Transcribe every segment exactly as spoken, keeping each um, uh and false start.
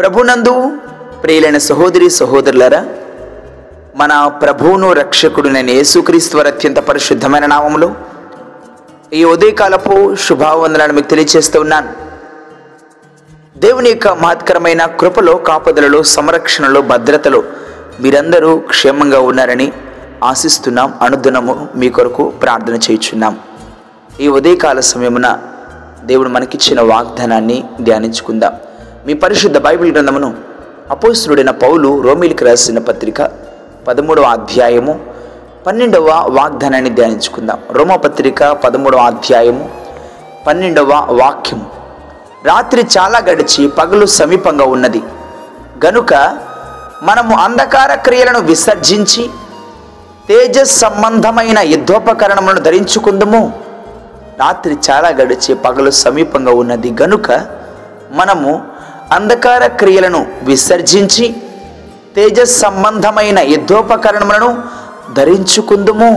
ప్రభునందు ప్రియులైన సహోదరి సహోదరులారా, మన ప్రభువును రక్షకుడునైన యేసుక్రీస్తు వారి అత్యంత పరిశుద్ధమైన నామములో ఈ ఉదయకాలపు శుభావందనాలను మీకు తెలియజేస్తూ ఉన్నాను. దేవుని యొక్క మహత్కరమైన కృపలో, కాపుదలలో, సంరక్షణలో, భద్రతలో మీరందరూ క్షేమంగా ఉన్నారని ఆశిస్తున్నాం. అనుదినము మీ కొరకు ప్రార్థన చేయుచున్నాం. ఈ ఉదయకాల సమయమున దేవుడు మనకిచ్చిన వాగ్దానాన్ని ధ్యానించుకుందాం. మీ పరిశుద్ధ బైబిల్ గ్రంథమును అపోస్తులుడైన పౌలు రోమీలకు రాసిన పత్రిక పదమూడవ అధ్యాయము పన్నెండవ వాగ్దానాన్ని ధ్యానించుకుందాం. రోమపత్రిక పదమూడవ అధ్యాయము పన్నెండవ వాక్యము: రాత్రి చాలా గడిచి పగలు సమీపంగా ఉన్నది గనుక మనము అంధకార క్రియలను విసర్జించి తేజస్ సంబంధమైన యుద్ధోపకరణములను ధరించుకుందాము. రాత్రి చాలా గడిచి పగలు సమీపంగా ఉన్నది గనుక మనము అంధకార క్రియలను విసర్జించి తేజస్ సంబంధమైన యుద్ధోపకరణములను ధరించుకుందుము.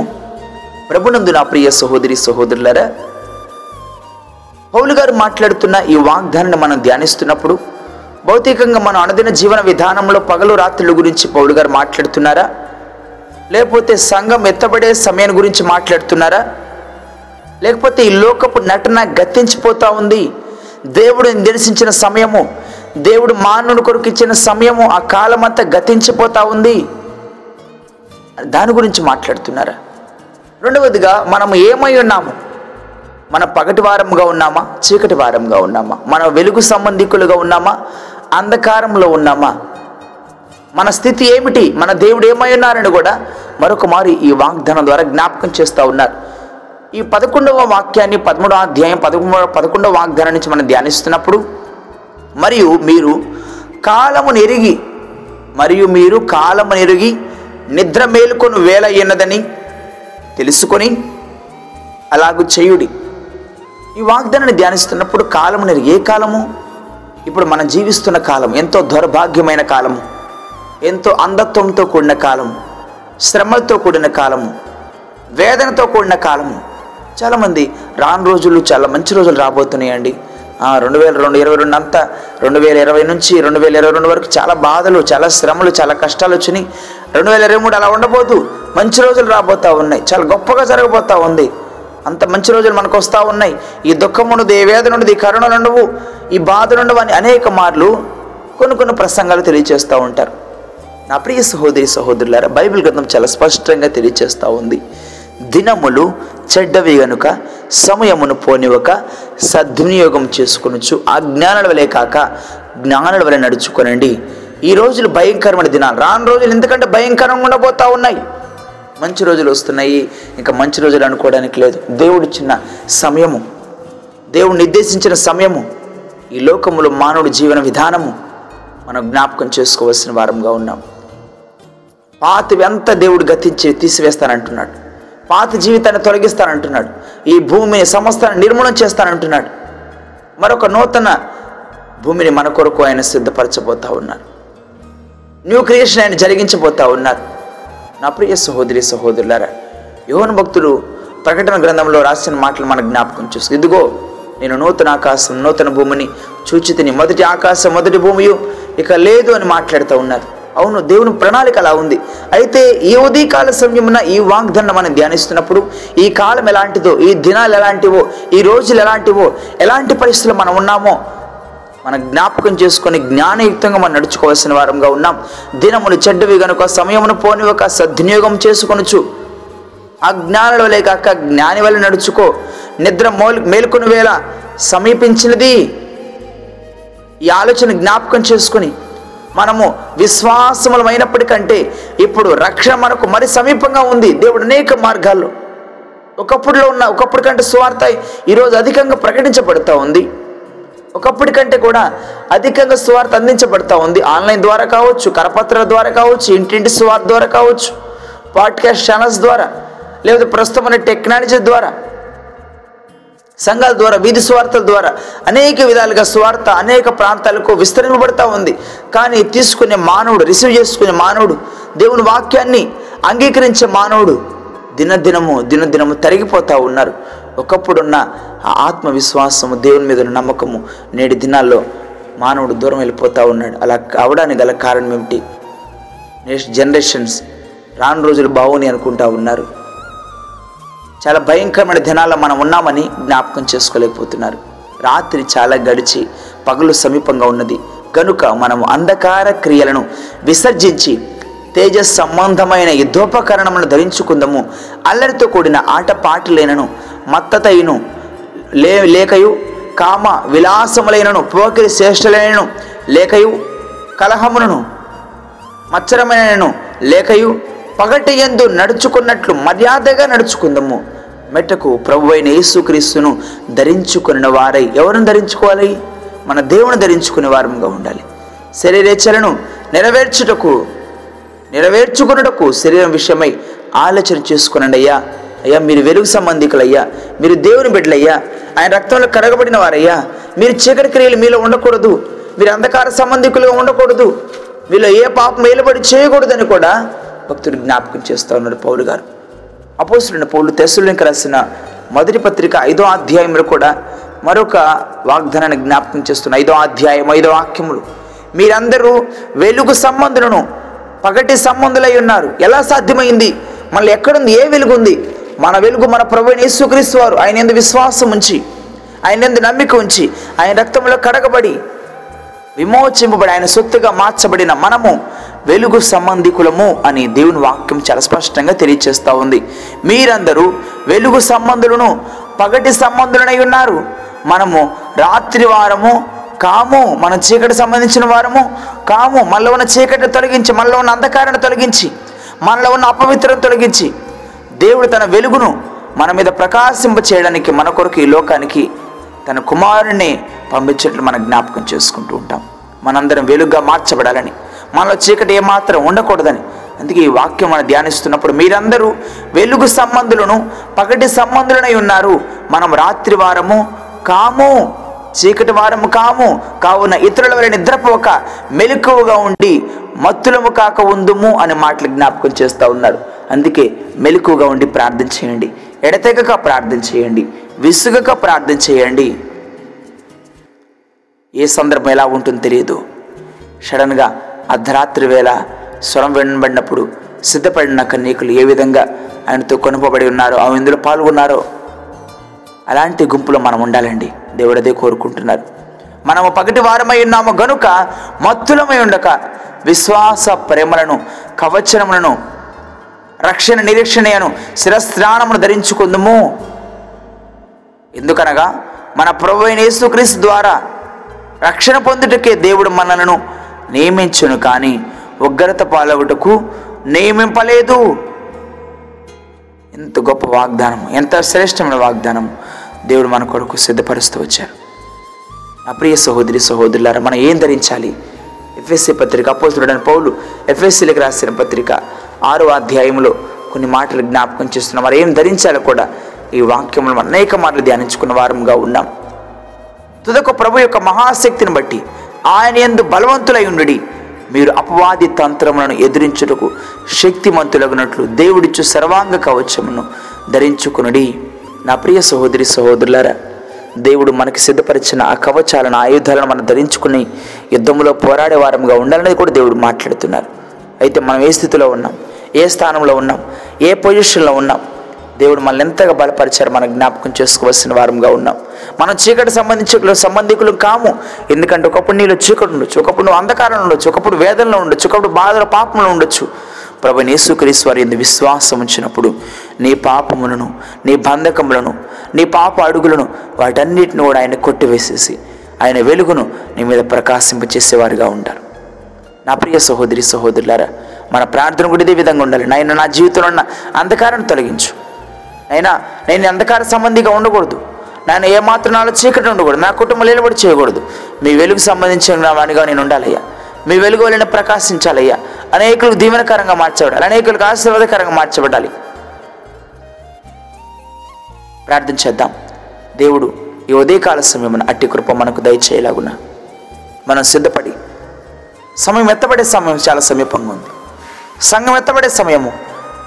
ప్రభునందు నా ప్రియ సహోదరి సహోదరులారా, పౌలు గారు మాట్లాడుతున్న ఈ వాగ్దానాన్ని మనం ధ్యానిస్తున్నప్పుడు, భౌతికంగా మనం అనుదిన జీవన విధానంలో పగలు రాత్రుల గురించి పౌలు గారు మాట్లాడుతున్నారా, లేకపోతే సంఘం ఎత్తబడే సమయం గురించి మాట్లాడుతున్నారా, లేకపోతే ఈ లోకపు నటన గతించిపోతూ ఉంది, దేవుడు నిర్దేశించిన సమయము, దేవుడు మానవుని కొరకు ఇచ్చిన సమయము, ఆ కాలమంతా గతించిపోతూ ఉంది, దాని గురించి మాట్లాడుతున్నారా? రెండవదిగా, మనం ఏమై ఉన్నాము? మన పగటి వారముగా ఉన్నామా, చీకటి వారంగా ఉన్నామా? మన వెలుగు సంబంధికులుగా ఉన్నామా, అంధకారంలో ఉన్నామా? మన స్థితి ఏమిటి? మన దేవుడు ఏమై ఉన్నారని కూడా మరొక మారు ఈ వాగ్దానం ద్వారా జ్ఞాపకం చేస్తూ ఉన్నారు. ఈ పదకొండవ వాక్యాన్ని, పదమూడవ అధ్యాయం పదకొండవ పదకొండవ వాగ్దానం నుంచి మనం ధ్యానిస్తున్నప్పుడు, మరియు మీరు కాలమును ఎరిగి మరియు మీరు కాలమును ఎరిగి నిద్ర మేలుకొని వేళ అయినదని తెలుసుకొని అలాగూ చేయుడి. ఈ వాగ్దానాన్ని ధ్యానిస్తున్నప్పుడు కాలమును ఎరిగి, ఏ కాలము? ఇప్పుడు మనం జీవిస్తున్న కాలం ఎంతో దౌర్భాగ్యమైన కాలము, ఎంతో అంధత్వంతో కూడిన కాలము, శ్రమలతో కూడిన కాలము, వేదనతో కూడిన కాలము. చాలామంది రాను రోజులు చాలా మంచి రోజులు రాబోతున్నాయండి, రెండు వేల రెండు ఇరవై రెండు అంతా రెండు వేల ఇరవై నుంచి రెండు వేల ఇరవై రెండు వరకు చాలా బాధలు, చాలా శ్రమలు, చాలా కష్టాలు వచ్చినాయి. రెండు వేల ఇరవై మూడు అలా ఉండబోదు, మంచి రోజులు రాబోతూ ఉన్నాయి, చాలా గొప్పగా జరగబోతూ ఉంది, అంత మంచి రోజులు మనకు వస్తూ ఉన్నాయి. ఈ దుఃఖం ఉండదు, ఈ వేదన ఉండదు, ఈ కరుణలు ఉండవు, ఈ బాధలు ఉండవు అని అనేక మార్లు కొన్ని కొన్ని ప్రసంగాలు తెలియజేస్తూ ఉంటారు. నా ప్రియ సహోదరి సహోదరులారా, బైబిల్ గ్రంథం చాలా స్పష్టంగా తెలియజేస్తూ ఉంది: దినములు చెడ్డవి గనుక సమయమును పోనివ్వక సద్వినియోగం చేసుకొనొచ్చు, అజ్ఞానుల వలె కాక జ్ఞానుల వలె నడుచుకొనండి. ఈ రోజులు భయంకరమైన దినాలు, రాను రోజులు ఎందుకంటే భయంకరంగా ఉండబోతూ ఉన్నాయి. మంచి రోజులు వస్తున్నాయి, ఇంకా మంచి రోజులు అనుకోవడానికి లేదు. దేవుడు ఇచ్చిన సమయము, దేవుడు నిర్దేశించిన సమయము, ఈ లోకములో మానవుడి జీవన విధానము మనం జ్ఞాపకం చేసుకోవాల్సిన వారంగా ఉన్నాం. పాతవి అంతా దేవుడు గతించి తీసివేస్తానంటున్నాడు, పాత జీవితాన్ని తొలగిస్తానంటున్నాడు, ఈ భూమిని సమస్తాన్ని నిర్మూలన చేస్తానంటున్నాడు. మరొక నూతన భూమిని మన కొరకు ఆయన సిద్ధపరచబోతూ ఉన్నారు, న్యూ క్రియేషన్ ఆయన జరిగించబోతూ ఉన్నారు. నా ప్రియ సహోదరి సహోదరులారా, యోహాను భక్తుడు ప్రకటన గ్రంథంలో రాసిన మాటలు మనకు జ్ఞాపకం చేస్తుంది: ఇదిగో నేను నూతన ఆకాశం నూతన భూమిని చూచి తిని మొదటి ఆకాశం మొదటి భూమి ఇక లేదు అని మాట్లాడుతూ ఉన్నారు. అవును, దేవుని ప్రణాళిక అలా ఉంది. అయితే ఈ ఉదయకాల సమయమున ఈ వాగ్దానం మనం ధ్యానిస్తున్నప్పుడు, ఈ కాలం ఎలాంటిదో, ఈ దినాలు ఎలాంటివో, ఈ రోజులు ఎలాంటివో, ఎలాంటి పరిస్థితులు మనం ఉన్నామో మనం జ్ఞాపకం చేసుకొని జ్ఞానయుక్తంగా మనం నడుచుకోవాల్సిన వారంగా ఉన్నాం. దినములు చెడ్డవి గనుక సమయమును పోనివ్వక సద్వినియోగం చేసుకొనొచ్చు, అజ్ఞానుల వలె కాక జ్ఞాని వలె నడుచుకో, నిద్ర మోల్ మేల్కొని వేళ సమీపించినది. ఈ ఆలోచన జ్ఞాపకం చేసుకుని మనము విశ్వాసములమైనప్పటికంటే ఇప్పుడు రక్షణ మనకు మరి సమీపంగా ఉంది. దేవుడు అనేక మార్గాల్లో ఒకప్పుడులో ఉన్న ఒకప్పుడు కంటే సువార్త ఈరోజు అధికంగా ప్రకటించబడుతూ ఉంది, ఒకప్పటి కంటే కూడా అధికంగా సువార్త అందించబడుతూ ఉంది. ఆన్లైన్ ద్వారా కావచ్చు, కరపత్రాల ద్వారా కావచ్చు, ఇంటింటి సువార్త ద్వారా కావచ్చు, పాడ్కాస్ట్ ఛానల్స్ ద్వారా, లేకపోతే ప్రస్తుతం అనే టెక్నాలజీ ద్వారా, సంఘాల ద్వారా, వీధి స్వార్థల ద్వారా అనేక విధాలుగా స్వార్థ అనేక ప్రాంతాలకు విస్తరింపబడుతూ ఉంది. కానీ తీసుకునే మానవుడు, రిసీవ్ చేసుకునే మానవుడు, దేవుని వాక్యాన్ని అంగీకరించే మానవుడు దినదినము దినదినము తరిగిపోతూ ఉన్నారు. ఒకప్పుడున్న ఆత్మవిశ్వాసము, దేవుని మీద నమ్మకము నేటి దినాల్లో మానవుడు దూరం వెళ్ళిపోతూ ఉన్నాడు. అలా అవడానికి గల కారణం ఏమిటి? నెక్స్ట్ జనరేషన్స్ రాను రోజులు బాగుని అనుకుంటా ఉన్నారు. చాలా భయంకరమైన దినాల్లో మనం ఉన్నామని జ్ఞాపకం చేసుకోలేకపోతున్నారు. రాత్రి చాలా గడిచి పగలు సమీపంగా ఉన్నది కనుక మనం అంధకార క్రియలను విసర్జించి తేజ సంబంధమైన యుద్ధోపకరణములను ధరించుకుందాము. అల్లరితో కూడిన ఆటపాటలైనను మత్తతైను లే లేకయు కామ విలాసములైనను పోకిరి శ్రేష్ఠులైనను లేకయు కలహములను మచ్చరమైనను లేకయు పగటి యందు నడుచుకున్నట్లు మర్యాదగా నడుచుకుందాము. మెట్టకు ప్రభు అయిన యేసుక్రీస్తును ధరించుకున్న వారై ఎవరిని ధరించుకోవాలి? మన దేవుని ధరించుకునే వారంగా ఉండాలి. శరీరేచ్ఛలను నెరవేర్చుటకు నెరవేర్చుకున్నటకు శరీరం విషయమై ఆలోచన చేసుకునండి. అయ్యా అయ్యా మీరు వెలుగు సంబంధికులయ్యా, మీరు దేవుని బిడ్డలయ్యా, ఆయన రక్తంలో కడగబడిన వారయ్యా. మీరు చీకటి క్రియలు మీలో ఉండకూడదు, మీరు అంధకార సంబంధికులుగా ఉండకూడదు, మీలో ఏ పాపం వేలుబడి చేయకూడదని కూడా భక్తుడు జ్ఞాపకం చేస్తూ ఉన్నాడు పౌలు గారు. అపోస్తులైన పౌలు తెస్సలోనికీ రాసిన మొదటి పత్రిక ఐదో అధ్యాయంలో కూడా మరొక వాగ్దానాన్ని జ్ఞాపకం చేస్తున్న ఐదో అధ్యాయం ఐదో వాక్యములు, మీరందరూ వెలుగు సంబంధులను పగటి సంబంధులై ఉన్నారు. ఎలా సాధ్యమైంది? మనలో ఎక్కడుంది? ఏ వెలుగు ఉంది? మన వెలుగు మన ప్రభువైన యేసుక్రీస్తు వారు. ఆయన యందు విశ్వాసం ఉంచి, ఆయన యందు నమ్మిక ఉంచి, ఆయన రక్తంలో కడగబడి విమోచింపబడి ఆయన సొత్తుగా మార్చబడిన మనము వెలుగు సంబంధికులము అని దేవుని వాక్యం చాలా స్పష్టంగా తెలియచేస్తూ ఉంది. మీరందరూ వెలుగు సంబంధులను పగటి సంబంధులనై ఉన్నారు. మనము రాత్రి వారము కాము, మన చీకటి సంబంధించిన వారము కాము. మనలో ఉన్న చీకటిని తొలగించి, మనలో ఉన్న అంధకారాన్ని తొలగించి, మనలో ఉన్న అపవిత్రను తొలగించి, దేవుడు తన వెలుగును మన మీద ప్రకాశింప చేయడానికి మన కొరకు ఈ లోకానికి తన కుమారుణ్ణి పంపించినట్లు మనం జ్ఞాపకం చేసుకుంటూ ఉంటాం. మనందరం వెలుగుగా మార్చబడాలని, మనలో చీకటి ఏమాత్రం ఉండకూడదని. అందుకే ఈ వాక్యం మనం ధ్యానిస్తున్నప్పుడు మీరందరూ వెలుగు సంబంధులను పగటి సంబంధులనై ఉన్నారు. మనం రాత్రి వారము కాము, చీకటి వారము కాము. కావున ఇతరుల వలె నిద్రపోక మెలకువగా ఉండి మత్తులము కాక ఉందుము అనే మాటలు జ్ఞాపకం చేస్తూ ఉన్నారు. అందుకే మెలకువగా ఉండి ప్రార్థన చేయండి, ఎడతెగక ప్రార్థన చేయండి, విసుగక ప్రార్థన చేయండి. ఏ సందర్భం ఎలా ఉంటుందో తెలియదు. సడన్గా అర్ధరాత్రి వేళ స్వరం వినబడినప్పుడు సిద్ధపడిన కన్యకులు ఏ విధంగా ఆయనతో కొనుపబడి ఉన్నారో, ఆమె ఇందులో పాల్గొన్నారో అలాంటి గుంపులో మనం ఉండాలండి. దేవుడు అదే కోరుకుంటున్నారు. మనము పగటి వారమై ఉన్నాము గనుక మత్తులమై ఉండక విశ్వాస ప్రేమలను, కవచనములను, రక్షణ నిరీక్షణను, శిరస్త్రాణమును ధరించుకుందుము. ఎందుకనగా మన ప్రభువైన యేసుక్రీస్తు ద్వారా రక్షణ పొందుటకే దేవుడు మనలను నియమించును, కానీ ఉగ్రత పాలవుటకు నియమింపలేదు. ఎంత గొప్ప వాగ్దానం, ఎంత శ్రేష్టమైన వాగ్దానం దేవుడు మన కొరకు సిద్ధపరుస్తూ వచ్చారు. నా ప్రియ సహోదరి సహోదరులారా, మనం ఏం ధరించాలి? ఎఫ్ఎస్సీ పత్రిక అపోస్తులైన పౌలు ఎఫ్ఎస్సీలకు రాసిన పత్రిక ఆరో అధ్యాయంలో కొన్ని మాటలు జ్ఞాపకం చేస్తున్నాం. మరి ఏం ధరించాలో కూడా ఈ వాక్యంలో అనేక మాటలు ధ్యానించుకున్న వారంగా ఉన్నాం. తుదకు ప్రభు యొక్క మహాశక్తిని బట్టి ఆయన యందు బలవంతులై ఉండుడి, మీరు అపవాది తంత్రములను ఎదిరించుటకు శక్తిమంతులగునట్లు దేవుడిచ్చు సర్వాంగ కవచమును ధరించుకునుడి. నా ప్రియ సహోదరి సహోదరులారా, దేవుడు మనకి సిద్ధపరిచిన ఆ కవచాలను, ఆయుధాలను మనం ధరించుకుని యుద్ధంలో పోరాడే వారంగా ఉండాలనేది కూడా దేవుడు మాట్లాడుతున్నారు. అయితే మనం ఏ స్థితిలో ఉన్నాం, ఏ స్థానంలో ఉన్నాం, ఏ పొజిషన్లో ఉన్నాం, దేవుడు మనల్ని ఎంతగా బలపరిచారు మనం జ్ఞాపకం చేసుకోవాల్సిన వారంగా ఉన్నాం. మనం చీకటి సంబంధించి సంబంధికులు కాము. ఎందుకంటే ఒకప్పుడు నీలో చీకటి ఉండొచ్చు, ఒకప్పుడు నువ్వు అంధకారంలో ఉండొచ్చు, ఒకప్పుడు వేదనలో ఉండొచ్చు, ఒకప్పుడు బాధల పాపంలో ఉండొచ్చు. ప్రభువైన యేసుక్రీస్తు వారి యందు విశ్వాసం ఉంచినప్పుడు నీ పాపములను, నీ బంధకములను, నీ పాప అడుగులను, వాటన్నిటిని కూడా ఆయన కొట్టివేసేసి ఆయన వెలుగును నీ మీద ప్రకాశింపచేసేవారుగా ఉంటారు. నా ప్రియ సహోదరి సహోదరులారా, మన ప్రార్థన కూడా ఇదే విధంగా ఉండాలి. నాయన, నా జీవితంలో ఉన్న అంధకారాన్ని తొలగించు. అయినా నేను అంధకార సంబంధిగా ఉండకూడదు. నేను ఏమాత్రం నాలో చీకటి ఉండకూడదు. నా కుటుంబం నిలబడి చేయకూడదు. మీ వెలుగు సంబంధించిన వానిగా నేను ఉండాలయ్యా. మీ వెలుగు వలన ప్రకాశించాలయ్యా. అనేకులకు దీవెనకరంగా మార్చబడాలి, అనేకులకు ఆశీర్వాదకరంగా మార్చబడాలి. ప్రార్థన చేద్దాం. దేవుడు ఈ ఉదయకాల సమయం అట్టి కృప మనకు దయచేయలాగున మనం సిద్ధపడి, సమయం ఎత్తబడే సమయం చాలా సమీపంగా ఉంది. సంఘం ఎత్తబడే సమయము,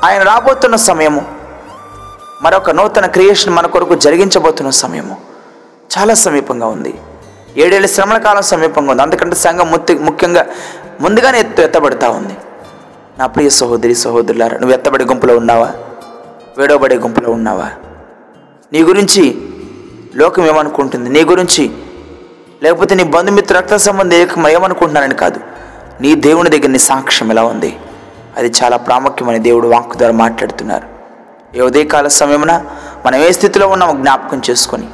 ఆయన రాబోతున్న సమయము, మరొక నూతన క్రియేషన్ మన కొరకు జరిగించబోతున్న సమయము చాలా సమీపంగా ఉంది. ఏడేళ్ల శ్రమల కాలం సమీపంగా ఉంది. అందుకంటే సంఘం ముత్తి ముఖ్యంగా ముందుగానే ఎత్తు ఎత్తబడుతూ ఉంది. నా ప్రియ సహోదరి సహోదరులారా, నువ్వు ఎత్తబడే గుంపులో ఉన్నావా? వేడవబడే గుంపులో ఉన్నావా? నీ గురించి లోకం ఏమనుకుంటుంది, నీ గురించి లేకపోతే నీ బంధుమిత్ర రక్త సంబంధం ఏమనుకుంటున్నానని కాదు, నీ దేవుని దగ్గర నీ సాక్ష్యం ఎలా ఉంది? అది చాలా ప్రాముఖ్యమని దేవుడు వాక్కు ద్వారా మాట్లాడుతున్నారు. ఏ ఉదయకాల సమయమున మనం ఏ స్థితిలో ఉన్నామో జ్ఞాపకం చేసుకొని,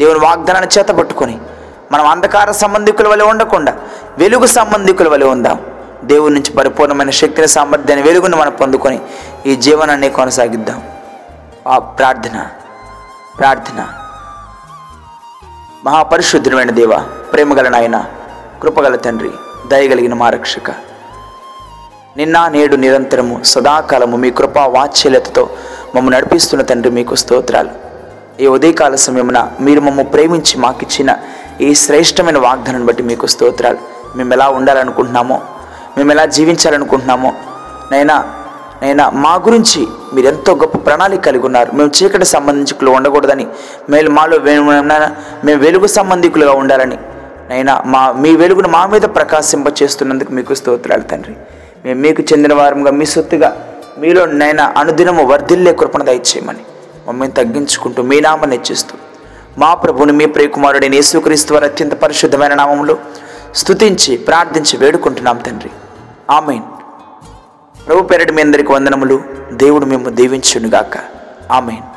దేవుని వాగ్దానాన్ని చేత పట్టుకొని, మనం అంధకార సంబంధికుల వలె ఉండకుండా వెలుగు సంబంధికుల వలె ఉందాం. దేవుని నుంచి పరిపూర్ణమైన శక్తిని, సామర్థ్యాన్ని, వెలుగును మనం పొందుకొని ఈ జీవనాన్ని కొనసాగిద్దాం. ఆ ప్రార్థన ప్రార్థన మహాపరిశుద్ధమైన దేవ, ప్రేమగల నాయన, కృపగల తండ్రి, దయగలిగిన మా రక్షక, నిన్న నేడు నిరంతరము సదాకాలము మీ కృపా వాత్సల్యతతో మమ్ము నడిపిస్తున్న తండ్రి, మీకు స్తోత్రాలు. ఈ ఉదయకాల సమయమున మీరు మమ్ము ప్రేమించి మాకిచ్చిన ఈ శ్రేష్టమైన వాగ్దానాన్ని బట్టి మీకు స్తోత్రాలు. మేము ఎలా ఉండాలనుకుంటున్నామో, మేము ఎలా జీవించాలనుకుంటున్నామో, నైనా నైనా మా గురించి మీరు ఎంతో గొప్ప ప్రణాళిక కలిగి ఉన్నారు. మేము చీకటి సంబంధికులు ఉండకూడదని, మేము మాలో మేము వెలుగు సంబంధికులుగా ఉండాలని, నైనా మా మీ వెలుగును మా మీద ప్రకాశింప చేస్తున్నందుకు మీకు స్తోత్రాలు తండ్రి. మేము మీకు చెందిన వారంగా, మీ సొత్తుగా, మీలో నైనా అనుదినము వర్ధిల్లే కృపను దయచేయమని, మమ్మల్ని తగ్గించుకుంటూ మీ నామాన్ని హెచ్చిస్తూ, మా ప్రభువుని మీ ప్రియకుమారుడైన యేసుక్రీస్తు వారి అత్యంత పరిశుద్ధమైన నామములో స్తుతించి ప్రార్థించి వేడుకుంటున్నాం తండ్రి. ఆమెన్. ప్రభు పేరటి మీ అందరికీ వందనములు. దేవుడు మేము దీవించునుగాక. ఆమెన్.